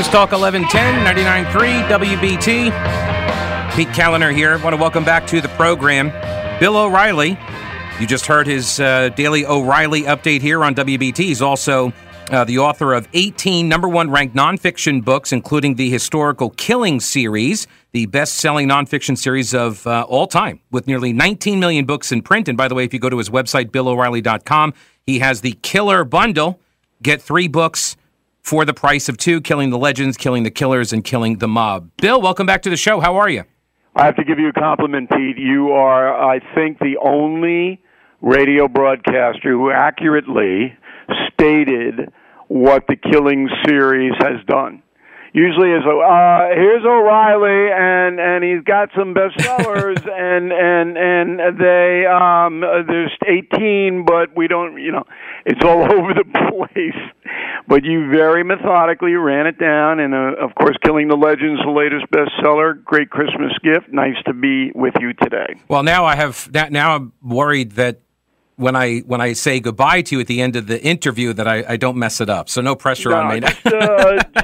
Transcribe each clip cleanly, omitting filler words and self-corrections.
News Talk 1110, 99.3 WBT. Pete Callender here. I want to welcome back to the program Bill O'Reilly. You just heard his daily O'Reilly update here on WBT. He's also the author of 18 number one ranked nonfiction books, including the historical Killing series, the best-selling nonfiction series of all time, with nearly 19 million books in print. And by the way, if you go to his website, BillO'Reilly.com, he has the Killer Bundle. Get 3 books for the price of 2, Killing the Legends, Killing the Killers, and Killing the Mob. Bill, welcome back to the show. How are you? I have to give you a compliment, Pete. You are, I think, the only radio broadcaster who accurately stated what the Killing series has done. Usually it's, here's O'Reilly, and he's got some bestsellers, and they, there's 18, but we don't, you know, it's all over the place. But you very methodically ran it down, and of course, Killing the Legends, the latest bestseller, great Christmas gift. Nice to be with you today. Well, now I'm worried that when I say goodbye to you at the end of the interview that I don't mess it up. So no pressure on me. Just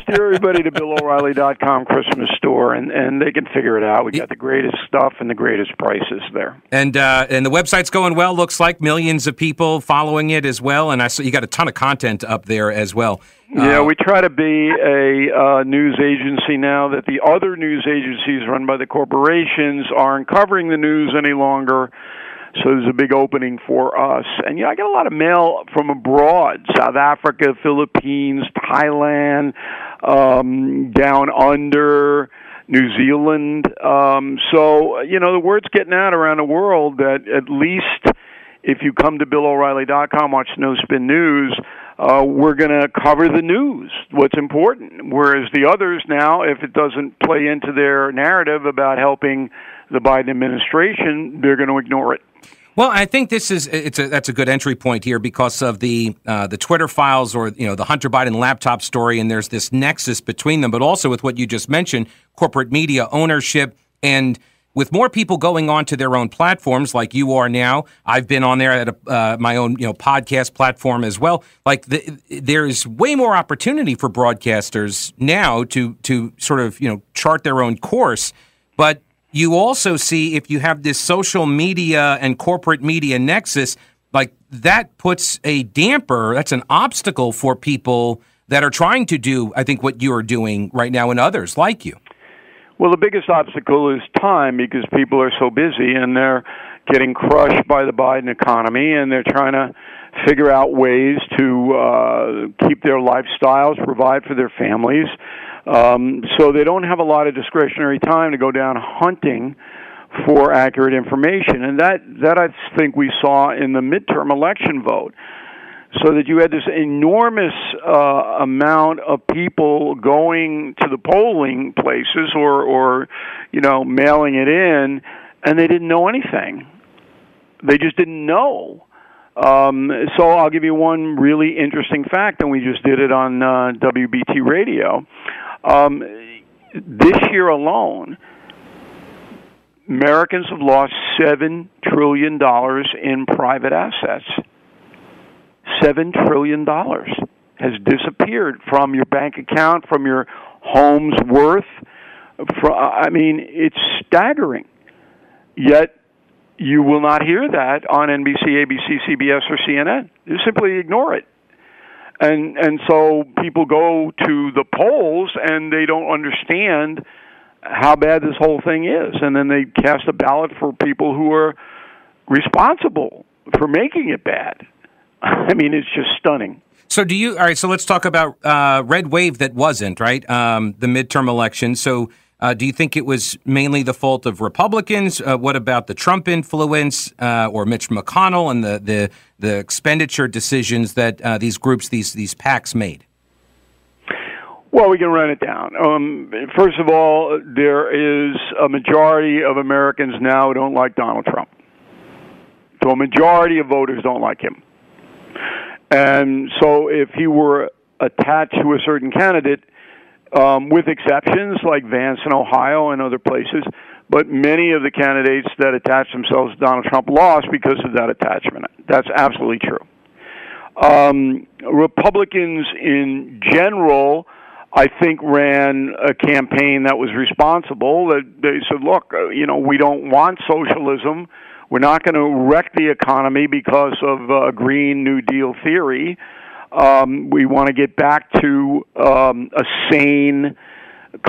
steer everybody to BillO'Reilly.com Christmas store, and they can figure it out. We got the greatest stuff and the greatest prices there. And the website's going well, looks like. Millions of people following it as well. And I saw you got a ton of content up there as well. Yeah, we try to be a news agency now that the other news agencies run by the corporations aren't covering the news any longer. So there's a big opening for us. And, you know, I get a lot of mail from abroad, South Africa, Philippines, Thailand, down under, New Zealand. So, you know, the word's getting out around the world that at least if you come to BillO'Reilly.com, watch No Spin News, we're going to cover the news, what's important. Whereas the others now, if it doesn't play into their narrative about helping the Biden administration, they're going to ignore it. Well, I think that's a good entry point here because of the Twitter files or, you know, the Hunter Biden laptop story, and there's this nexus between them, but also with what you just mentioned, corporate media ownership, and with more people going on to their own platforms like you are now. I've been on there at my own, you know, podcast platform as well. Like there's way more opportunity for broadcasters now to sort of, you know, chart their own course, but you also see if you have this social media and corporate media nexus, like that puts a damper, that's an obstacle for people that are trying to do, I think, what you are doing right now and others like you. Well, the biggest obstacle is time because people are so busy and they're getting crushed by the Biden economy and they're trying to figure out ways to keep their lifestyles, provide for their families. So they don't have a lot of discretionary time to go down hunting for accurate information. And that I think we saw in the midterm election vote. So that you had this enormous amount of people going to the polling places or you know, mailing it in, and they didn't know anything. They just didn't know. So I'll give you one really interesting fact, and we just did it on WBT Radio. This year alone, Americans have lost $7 trillion in private assets. $7 trillion has disappeared from your bank account, from your home's worth. I mean, it's staggering. Yet you will not hear that on NBC, ABC, CBS, or CNN. You simply ignore it. And so people go to the polls and they don't understand how bad this whole thing is. And then they cast a ballot for people who are responsible for making it bad. I mean, it's just stunning. So all right, so let's talk about Red Wave that wasn't, right? The midterm election. So do you think it was mainly the fault of Republicans? What about the Trump influence or Mitch McConnell and the expenditure decisions that these groups, these PACs made? Well, we can run it down. First of all, there is a majority of Americans now who don't like Donald Trump. So a majority of voters don't like him. And so if he were attached to a certain candidate, with exceptions like Vance in Ohio and other places, but many of the candidates that attached themselves to Donald Trump lost because of that attachment. That's absolutely true. Republicans in general I think, ran a campaign that was responsible. That they said, look, you know, we don't want socialism. We're not going to wreck the economy because of Green New Deal theory. We want to get back to a sane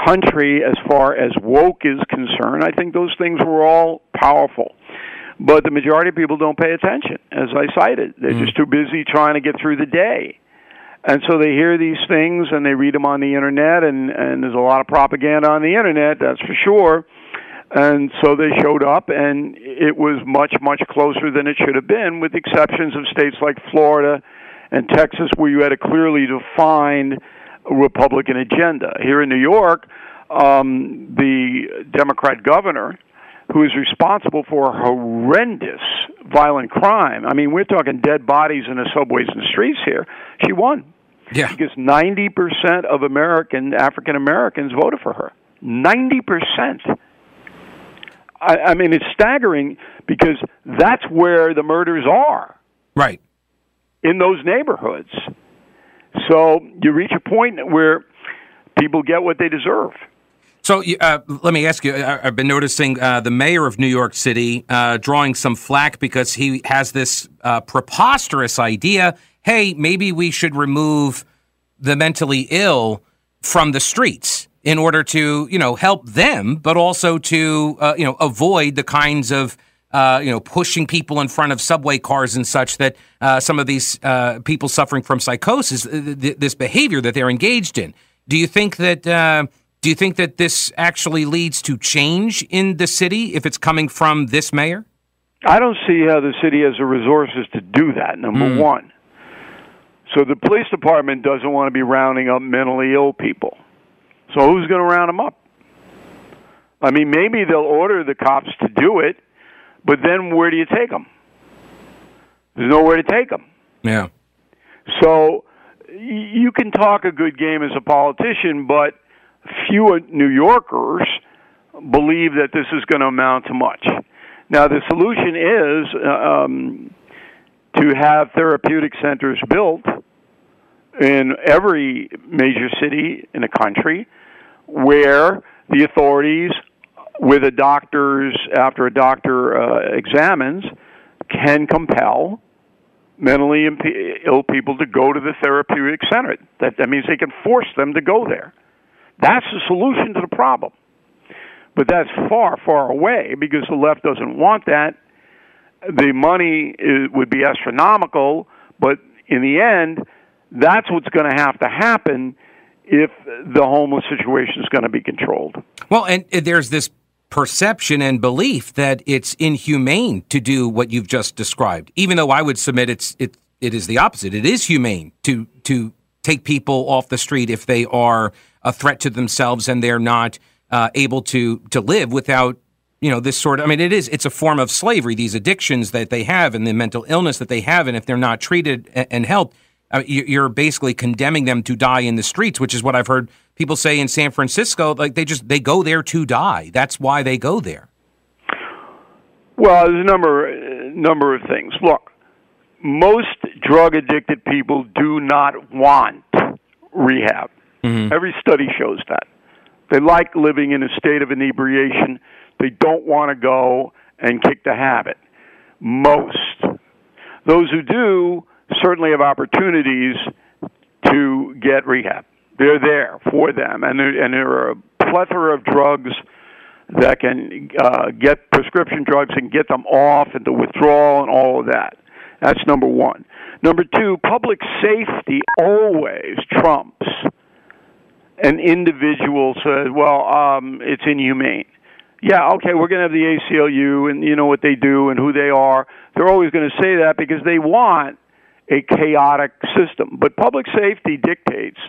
country as far as woke is concerned. I think those things were all powerful. But the majority of people don't pay attention, as I cited. They're just too busy trying to get through the day. And so they hear these things and they read them on the Internet, and there's a lot of propaganda on the Internet, that's for sure. And so they showed up, and it was much, much closer than it should have been, with the exceptions of states like Florida and Texas, where you had a clearly defined Republican agenda. Here in New York, the Democrat governor, who is responsible for horrendous violent crime. I mean, we're talking dead bodies in the subways and streets here. She won. Yeah. Because 90% of African Americans voted for her. 90%. I mean, it's staggering because that's where the murders are. Right. In those neighborhoods. So you reach a point where people get what they deserve. So let me ask you, I've been noticing the mayor of New York City drawing some flack because he has this preposterous idea, hey, maybe we should remove the mentally ill from the streets in order to, you know, help them, but also to, you know, avoid the kinds of, you know, pushing people in front of subway cars and such that some of these people suffering from psychosis, this behavior that they're engaged in. Do you think that this actually leads to change in the city if it's coming from this mayor? I don't see how the city has the resources to do that, number one. So the police department doesn't want to be rounding up mentally ill people. So who's going to round them up? I mean, maybe they'll order the cops to do it, but then where do you take them? There's nowhere to take them. Yeah. So you can talk a good game as a politician, but few New Yorkers believe that this is going to amount to much. Now, the solution is to have therapeutic centers built in every major city in the country where the authorities, with a doctor's, after a doctor examines, can compel mentally ill people to go to the therapeutic center. That means they can force them to go there. That's the solution to the problem. But that's far, far away because the left doesn't want that. The money would be astronomical, but in the end, that's what's going to have to happen if the homeless situation is going to be controlled. Well, and there's this perception and belief that it's inhumane to do what you've just described, even though I would submit it is the opposite. It is humane to take people off the street if they are a threat to themselves and they're not able to live without, you know, this sort of, I mean, it's a form of slavery, these addictions that they have and the mental illness that they have. And if they're not treated and helped, you're basically condemning them to die in the streets, which is what I've heard people say in San Francisco. Like they go there to die. That's why they go there. Well, there's a number of things. Look, most drug addicted people do not want rehab. Mm-hmm. Every study shows that. They like living in a state of inebriation. They don't want to go and kick the habit. Most. Those who do certainly have opportunities to get rehab. They're there for them. And there are a plethora of drugs that can get prescription drugs and get them off into withdrawal and all of that. That's number one. Number two, public safety always trumps. An individual says, well, it's inhumane. Yeah, okay, we're going to have the ACLU, and you know what they do and who they are. They're always going to say that because they want a chaotic system. But public safety dictates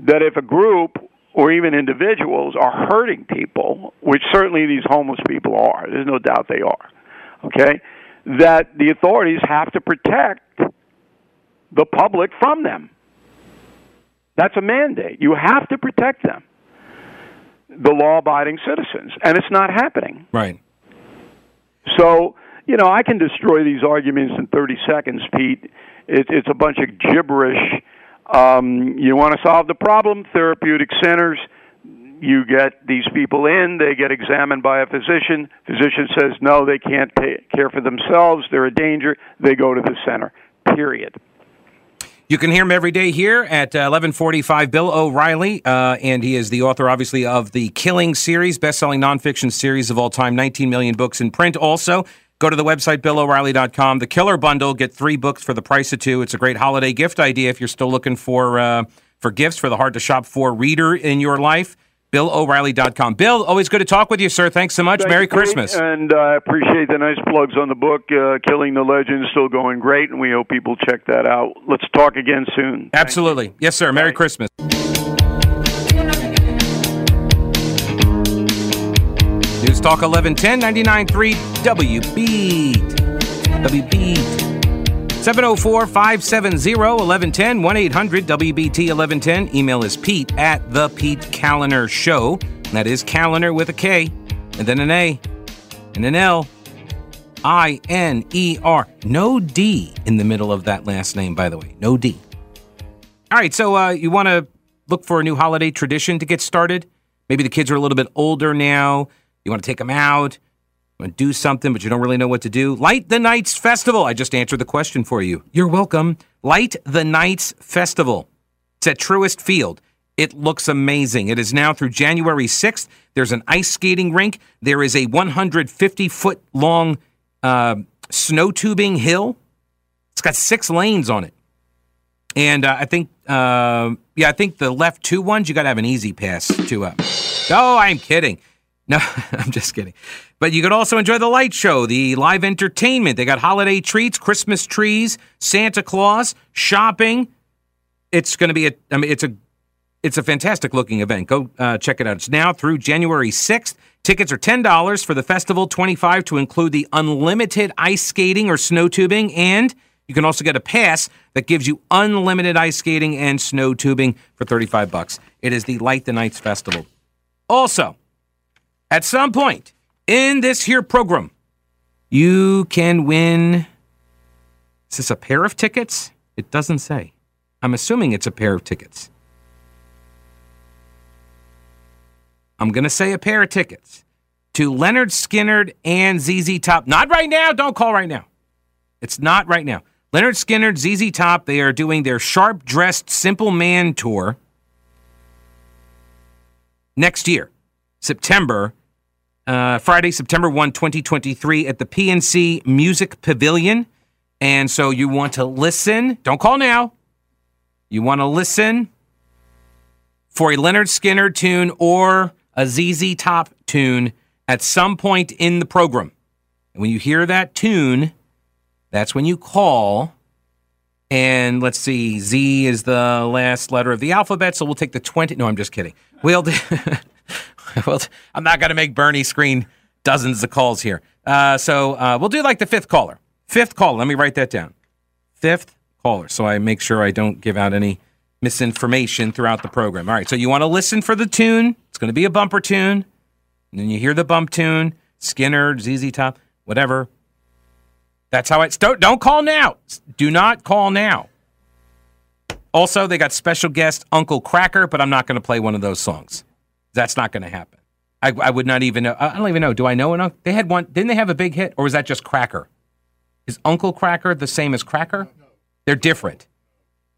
that if a group or even individuals are hurting people, which certainly these homeless people are, there's no doubt they are, okay, that the authorities have to protect the public from them. That's a mandate. You have to protect them, the law-abiding citizens, and it's not happening. Right. So, you know, I can destroy these arguments in 30 seconds, Pete. It's a bunch of gibberish. You want to solve the problem, therapeutic centers, you get these people in, they get examined by a physician. Physician says, no, they can't care for themselves, they're a danger, they go to the center, period. You can hear him every day here at 11:45, Bill O'Reilly, and he is the author, obviously, of the Killing series, best-selling nonfiction series of all time, 19 million books in print. Also, go to the website, BillO'Reilly.com. The Killer Bundle, get 3 books for the price of 2. It's a great holiday gift idea if you're still looking for gifts for the hard-to-shop-for reader in your life. BillO'Reilly.com. Bill, always good to talk with you, sir. Thanks so much. Merry Christmas. And I appreciate the nice plugs on the book, Killing the Legends, still going great, and we hope people check that out. Let's talk again soon. Absolutely. Yes, sir. Merry Christmas. News Talk 1110, 99.3 WBT. 704-570-1110, 1-800-WBT-1110. Email is Pete@thePeteCallenderShow. That is Callender with a K, and then an A, and an L, I-N-E-R. No D in the middle of that last name, by the way. No D. All right, so you want to look for a new holiday tradition to get started? Maybe the kids are a little bit older now. You want to take them out. Want to do something, but you don't really know what to do. Light the Nights Festival. I just answered the question for you. You're welcome. Light the Nights Festival. It's at Truist Field. It looks amazing. It is now through January 6th. There's an ice skating rink. There is a 150-foot-long snow tubing hill. It's got 6 lanes on it. And I think the left 2 ones, you got to have an easy pass to up. Oh, I'm kidding. No, I'm just kidding. But you could also enjoy the light show, the live entertainment. They got holiday treats, Christmas trees, Santa Claus, shopping. It's going to be it's a fantastic looking event. Go check it out. It's now through January 6th. Tickets are $10 for the festival, $25 to include the unlimited ice skating or snow tubing, and you can also get a pass that gives you unlimited ice skating and snow tubing for $35. It is the Light the Nights Festival. Also, at some point in this here program, you can win, is this a pair of tickets? It doesn't say. I'm assuming it's a pair of tickets. I'm going to say a pair of tickets to Lynyrd Skynyrd and ZZ Top. Not right now. Don't call right now. It's not right now. Lynyrd Skynyrd, ZZ Top, they are doing their Sharp Dressed Simple Man tour next year, September, Friday, September 1, 2023 at the PNC Music Pavilion. And so you want to listen. Don't call now. You want to listen for a Lynyrd Skynyrd tune or a ZZ Top tune at some point in the program. And when you hear that tune, that's when you call. And let's see, Z is the last letter of the alphabet, so we'll take the 20. No, I'm just kidding. We'll do... Well, I'm not going to make Bernie screen dozens of calls here. So we'll do like the 5th caller. 5th caller. Let me write that down. 5th caller. So I make sure I don't give out any misinformation throughout the program. All right. So you want to listen for the tune. It's going to be a bumper tune. And then you hear the bump tune, Skynyrd, ZZ Top, whatever. That's how it's. Don't call now. Do not call now. Also, they got special guest Uncle Kracker, but I'm not going to play one of those songs. That's not going to happen. I would not even know. I don't even know. Do I know an Uncle? They had one. Didn't they have a big hit? Or was that just Kracker? Is Uncle Kracker the same as Kracker? No. They're different.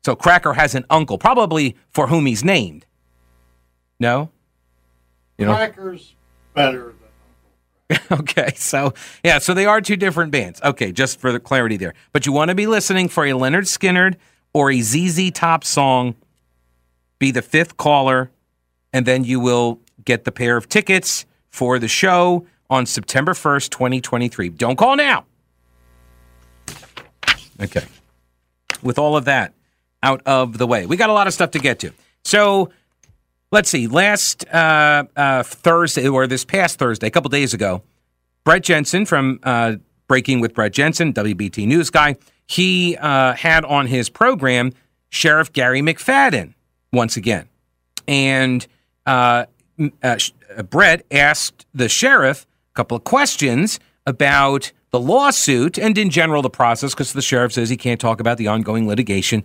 So Kracker has an uncle, probably for whom he's named. No? You know? Cracker's better than Uncle Kracker. Okay. So, yeah. So they are two different bands. Okay. Just for the clarity there. But you want to be listening for a Lynyrd Skynyrd or a ZZ Top song. Be the 5th caller. And then you will get the pair of tickets for the show on September 1st, 2023. Don't call now. Okay. With all of that out of the way, we got a lot of stuff to get to. So let's see. Last Thursday, or this past Thursday, a couple days ago, Brett Jensen from Breaking with Brett Jensen, WBT News guy, he had on his program Sheriff Gary McFadden once again. And Brett asked the sheriff a couple of questions about the lawsuit and in general the process, because the sheriff says he can't talk about the ongoing litigation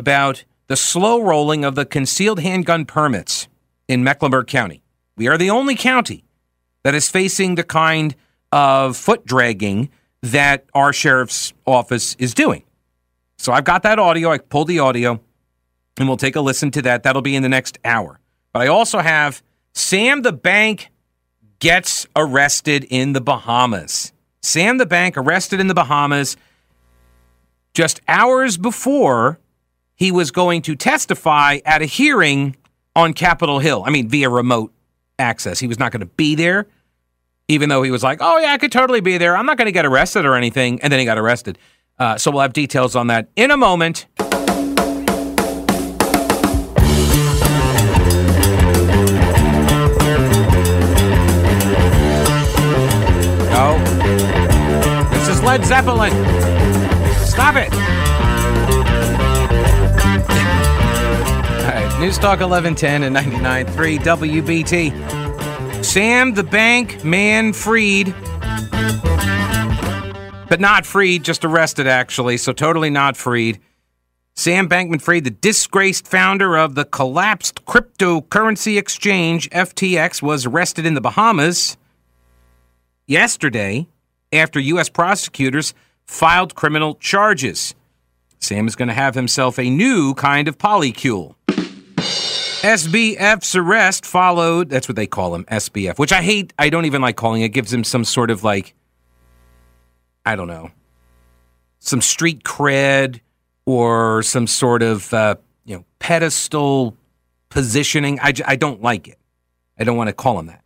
about the slow rolling of the concealed handgun permits in Mecklenburg County. We are the only county that is facing the kind of foot dragging that our sheriff's office is doing. So I've got that audio. I pulled the audio, and we'll take a listen to that. That'll be in the next hour. But I also have Sam the Bank gets arrested in the Bahamas. Sam the Bank arrested in the Bahamas just hours before he was going to testify at a hearing on Capitol Hill. I mean, via remote access. He was not going to be there, even though he was like, oh, yeah, I could totally be there. I'm not going to get arrested or anything. And then he got arrested. So we'll have details on that in a moment. No. This is Led Zeppelin. Stop it. All right, News Talk 1110 and 99.3 WBT. Sam the Bankman-Fried. But not freed, just arrested, actually, so totally not freed. Sam Bankman-Fried, the disgraced founder of the collapsed cryptocurrency exchange, FTX, was arrested in the Bahamas yesterday after U.S. prosecutors filed criminal charges. Sam is going to have himself a new kind of polycule. SBF's arrest followed, that's what they call him, SBF, which I hate. I don't even like calling it. It gives him some sort of like, I don't know, some street cred or some sort of, pedestal positioning. I don't like it. I don't want to call him that.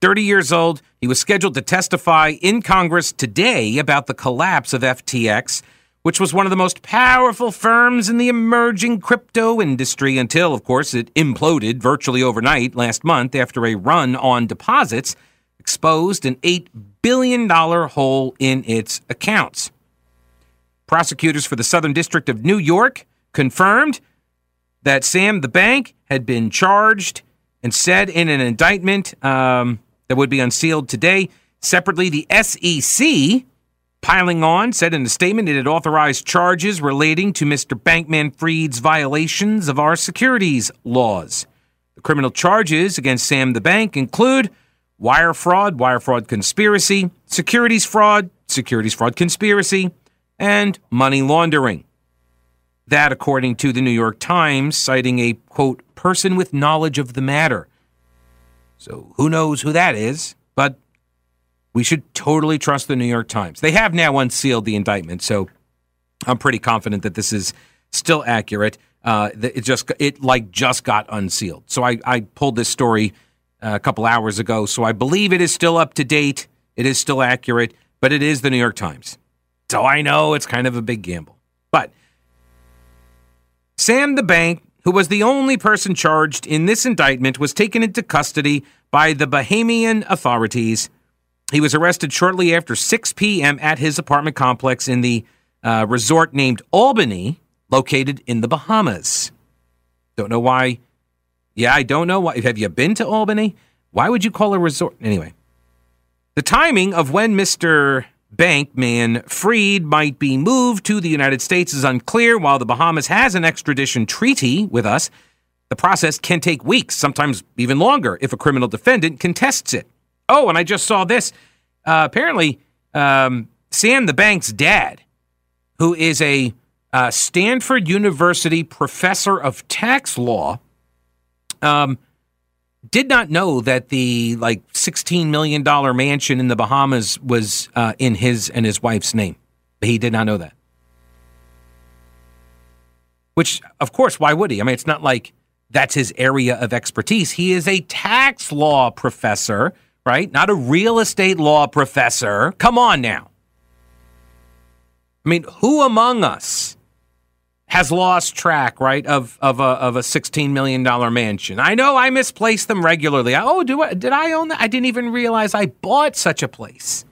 30 years old, he was scheduled to testify in Congress today about the collapse of FTX, which was one of the most powerful firms in the emerging crypto industry until, of course, it imploded virtually overnight last month after a run on deposits exposed an $8 billion hole in its accounts. Prosecutors for the Southern District of New York confirmed that Sam the Bank had been charged and said in an indictment that would be unsealed today. Separately, the SEC, piling on, said in a statement it had authorized charges relating to Mr. Bankman-Fried's violations of our securities laws. The criminal charges against Sam the Bank include wire fraud conspiracy, securities fraud conspiracy, and money laundering. That, according to the New York Times, citing a, quote, person with knowledge of the matter. So who knows who that is, but we should totally trust the New York Times. They have now unsealed the indictment, so I'm pretty confident that this is still accurate. It just got unsealed. So I pulled this story a couple hours ago, so I believe it is still up to date. It is still accurate, but it is the New York Times. So I know it's kind of a big gamble. But Sam the Bank, who was the only person charged in this indictment, was taken into custody by the Bahamian authorities. He was arrested shortly after 6 p.m. at his apartment complex in the resort named Albany, located in the Bahamas. Don't know why. Yeah, I don't know why. Have you been to Albany? Why would you call a resort? Anyway, the timing of when Mr. Bankman-Fried might be moved to the United States is unclear. While the Bahamas has an extradition treaty with us, the process can take weeks, sometimes even longer, if a criminal defendant contests it. Oh, and I just saw this. Apparently, Sam the Bank's dad, who is a Stanford University professor of tax law, did not know that the $16 million mansion in the Bahamas was in his and his wife's name. He did not know that. Which, of course, why would he? I mean, it's not like that's his area of expertise. He is a tax law professor, right? Not a real estate law professor. Come on now. I mean, who among us has lost track, right, of a $16 million mansion? I know I misplace them regularly. Did I own that? I didn't even realize I bought such a place.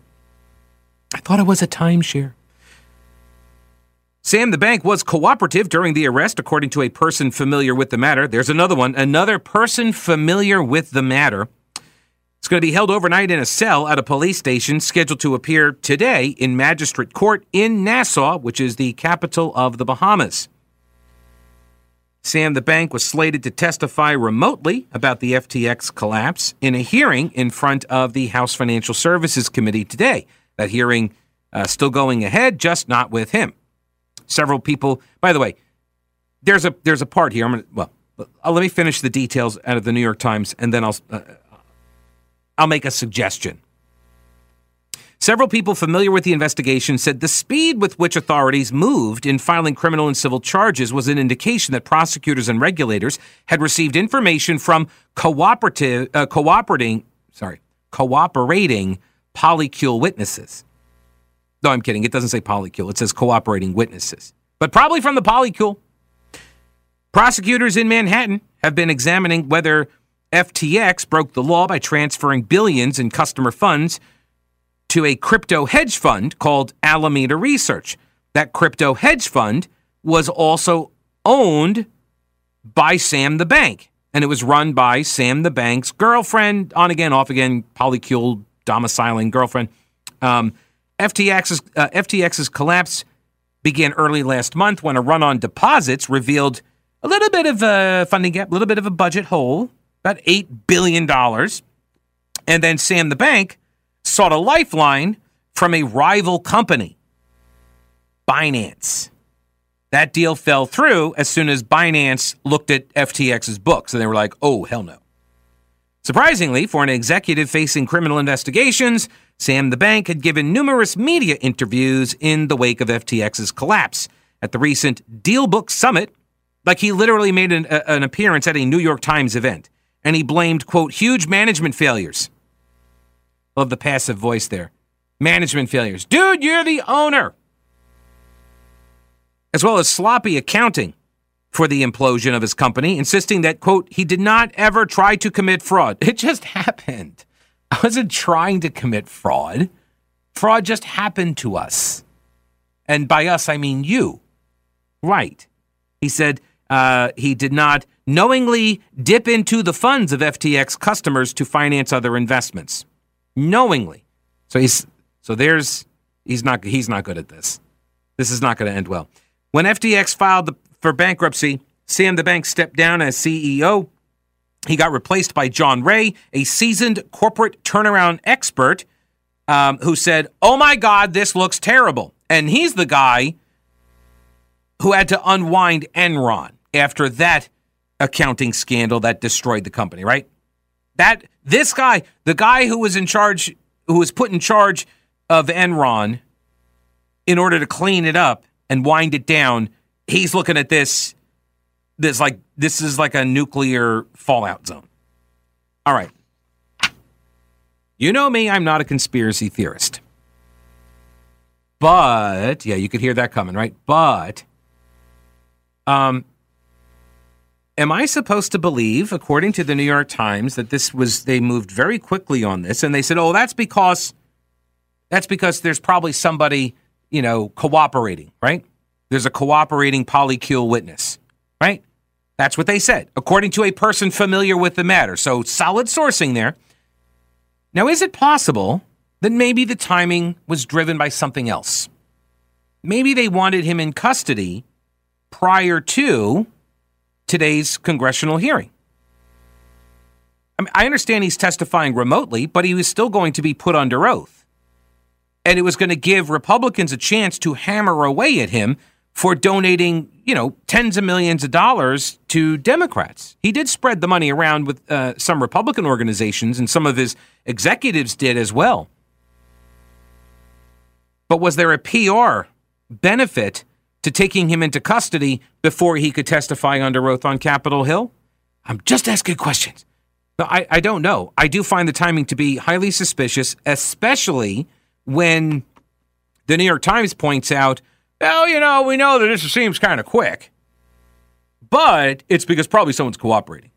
I thought it was a timeshare. Sam the Bank was cooperative during the arrest, according to a person familiar with the matter. There's another one, another person familiar with the matter. It's going to be held overnight in a cell at a police station, scheduled to appear today in magistrate court in Nassau, which is the capital of the Bahamas. Sam the Bank was slated to testify remotely about the FTX collapse in a hearing in front of the House Financial Services Committee today. That hearing still going ahead, just not with him. Several people, by the way, there's a part here. Let me finish the details out of the New York Times, and then I'll make a suggestion. Several people familiar with the investigation said the speed with which authorities moved in filing criminal and civil charges was an indication that prosecutors and regulators had received information from cooperating polycule witnesses. No, I'm kidding. It doesn't say polycule. It says cooperating witnesses, but probably from the polycule. Prosecutors in Manhattan have been examining whether FTX broke the law by transferring billions in customer funds to a crypto hedge fund called Alameda Research. That crypto hedge fund was also owned by Sam the Bank, and it was run by Sam the Bank's girlfriend, on-again, off-again, polycule, domiciling girlfriend. FTX's collapse began early last month when a run on deposits revealed a little bit of a funding gap, a little bit of a budget hole, about $8 billion. And then Sam the Bank sought a lifeline from a rival company, Binance. That deal fell through as soon as Binance looked at FTX's books, and they were like, oh, hell no. Surprisingly, for an executive facing criminal investigations, Sam the Bank had given numerous media interviews in the wake of FTX's collapse. At the recent DealBook Summit, he literally made an appearance at a New York Times event, and he blamed, quote, huge management failures. Love the passive voice there. Management failures. Dude, you're the owner. As well as sloppy accounting for the implosion of his company, insisting that, quote, he did not ever try to commit fraud. It just happened. I wasn't trying to commit fraud. Fraud just happened to us. And by us, I mean you. Right. He said he did not knowingly dip into the funds of FTX customers to finance other investments. Knowingly. He's not good at this. This is not going to end well. When FTX filed for bankruptcy, Sam the Bank stepped down as CEO. He got replaced by John Ray, a seasoned corporate turnaround expert, who said, oh my God, this looks terrible. And he's the guy who had to unwind Enron after that accounting scandal that destroyed the company, right? This guy, the guy who was in charge, who was put in charge of Enron in order to clean it up and wind it down, he's looking at this is like a nuclear fallout zone. All right. You know me, I'm not a conspiracy theorist. But, yeah, you could hear that coming, right? But, am I supposed to believe, according to the New York Times, that they moved very quickly on this, and they said, oh, that's because there's probably somebody, cooperating, right? There's a cooperating polycule witness, right? That's what they said, according to a person familiar with the matter. So solid sourcing there. Now, is it possible that maybe the timing was driven by something else? Maybe they wanted him in custody prior to today's congressional hearing. I mean, I understand he's testifying remotely, but he was still going to be put under oath. And it was going to give Republicans a chance to hammer away at him for donating, tens of millions of dollars to Democrats. He did spread the money around with some Republican organizations, and some of his executives did as well. But was there a PR benefit to taking him into custody before he could testify under oath on Capitol Hill? I'm just asking questions. I don't know. I do find the timing to be highly suspicious, especially when the New York Times points out, we know that this seems kind of quick, but it's because probably someone's cooperating.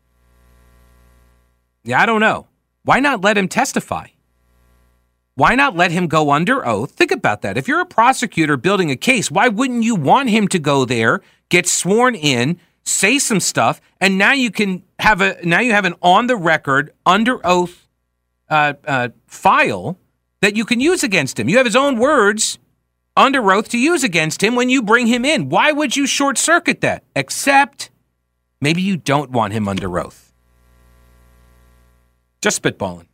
Yeah, I don't know. Why not let him testify? Why not let him go under oath? Think about that. If you're a prosecutor building a case, why wouldn't you want him to go there, get sworn in, say some stuff, and now you can have an on the record, under oath file that you can use against him. You have his own words under oath to use against him when you bring him in. Why would you short circuit that? Except Maybe you don't want him under oath. Just spitballing.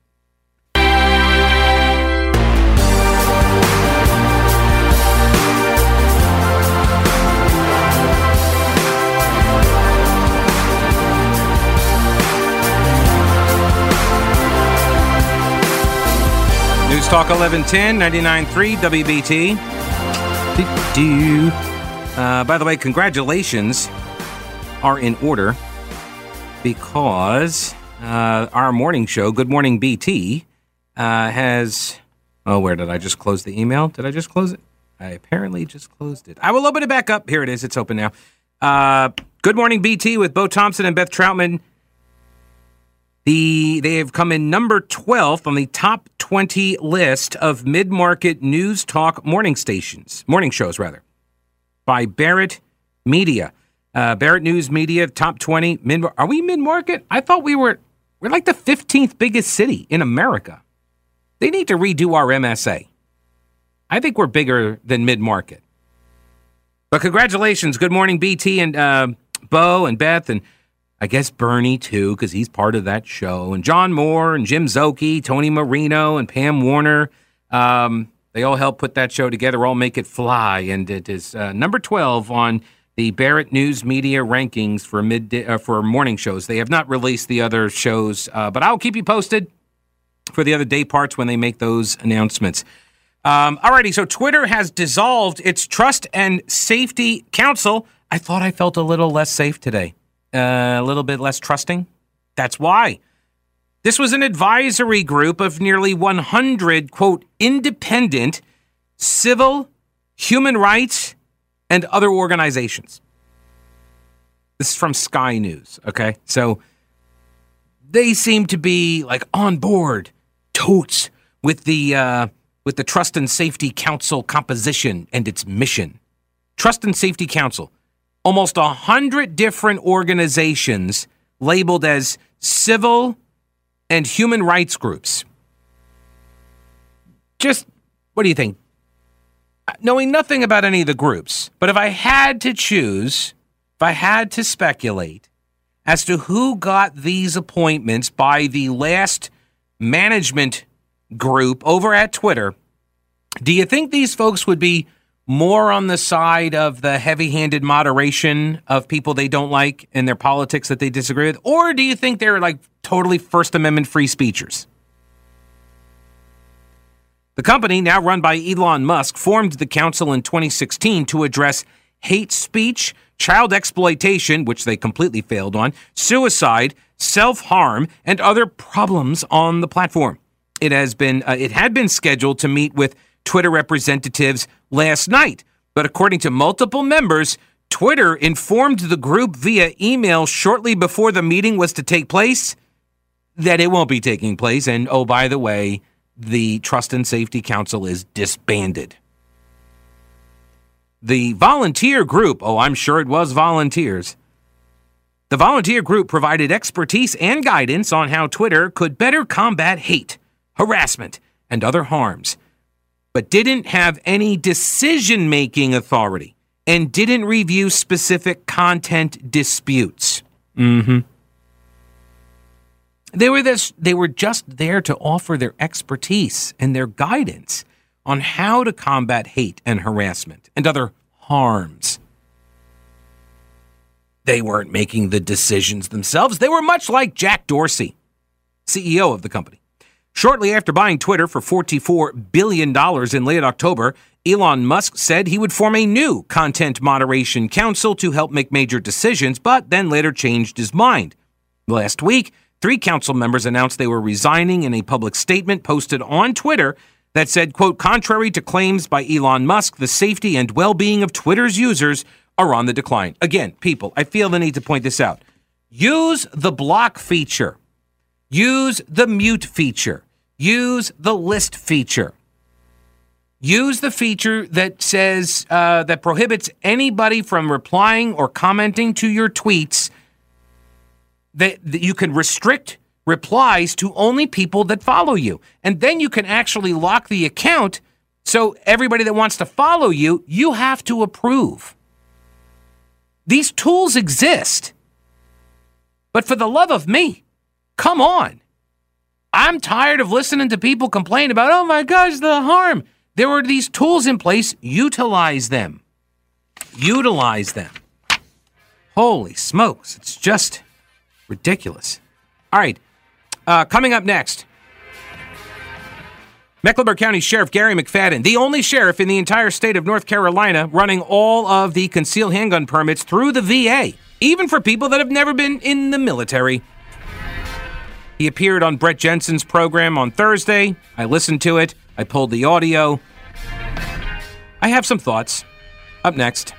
News Talk 1110, 99.3 WBT. By the way, congratulations are in order because our morning show, Good Morning BT, has... Oh, where did I just close the email? Did I just close it? I apparently just closed it. I will open it back up. Here it is. It's open now. Good Morning BT with Beau Thompson and Beth Troutman. They have come in number 12th on the top 20 list of mid-market news talk morning shows, by Barrett Media. Barrett News Media, top 20. Are we mid-market? I thought we're like the 15th biggest city in America. They need to redo our MSA. I think we're bigger than mid-market. But congratulations. Good Morning, BT and Beau and Beth and... I guess Bernie, too, because he's part of that show. And John Moore and Jim Zoki, Tony Marino and Pam Warner. They all help put that show together, all make it fly. And it is number 12 on the Barrett News Media rankings for morning shows. They have not released the other shows, but I'll keep you posted for the other day parts when they make those announcements. Alrighty, so Twitter has dissolved its Trust and Safety Council. I thought I felt a little less safe today. A little bit less trusting. That's why. This was an advisory group of nearly 100, quote, independent civil, human rights, and other organizations. This is from Sky News, okay? So they seem to be, like, on board, totes, with the Trust and Safety Council composition and its mission. Trust and Safety Council. Almost 100 different organizations labeled as civil and human rights groups. Just, what do you think? Knowing nothing about any of the groups, but if I had to choose, if I had to speculate as to who got these appointments by the last management group over at Twitter, do you think these folks would be more on the side of the heavy-handed moderation of people they don't like and their politics that they disagree with? Or do you think they're like totally First Amendment free speechers? The company, now run by Elon Musk, formed the council in 2016 to address hate speech, child exploitation, which they completely failed on, suicide, self-harm, and other problems on the platform. It had been scheduled to meet with Twitter representatives last night, but according to multiple members, Twitter informed the group via email shortly before the meeting was to take place that it won't be taking place. And oh, by the way, the Trust and Safety Council is disbanded. The volunteer group, I'm sure it was volunteers. The volunteer group provided expertise and guidance on how Twitter could better combat hate, harassment, and other harms, but didn't have any decision-making authority and didn't review specific content disputes. Mm-hmm. They were just there to offer their expertise and their guidance on how to combat hate and harassment and other harms. They weren't making the decisions themselves. They were much like Jack Dorsey, CEO of the company. Shortly after buying Twitter for $44 billion in late October, Elon Musk said he would form a new content moderation council to help make major decisions, but then later changed his mind. Last week, 3 council members announced they were resigning in a public statement posted on Twitter that said, quote, contrary to claims by Elon Musk, the safety and well-being of Twitter's users are on the decline. Again, people, I feel the need to point this out. Use the block feature. Use the mute feature. Use the list feature. Use the feature that says, that prohibits anybody from replying or commenting to your tweets, that you can restrict replies to only people that follow you. And then you can actually lock the account so everybody that wants to follow you, you have to approve. These tools exist. But for the love of me, come on. I'm tired of listening to people complain about, oh my gosh, the harm. There were these tools in place. Utilize them. Utilize them. Holy smokes. It's just ridiculous. All right. Coming up next, Mecklenburg County Sheriff Gary McFadden, the only sheriff in the entire state of North Carolina running all of the concealed handgun permits through the VA, even for people that have never been in the military. He appeared on Brett Jensen's program on Thursday. I listened to it. I pulled the audio. I have some thoughts. Up next.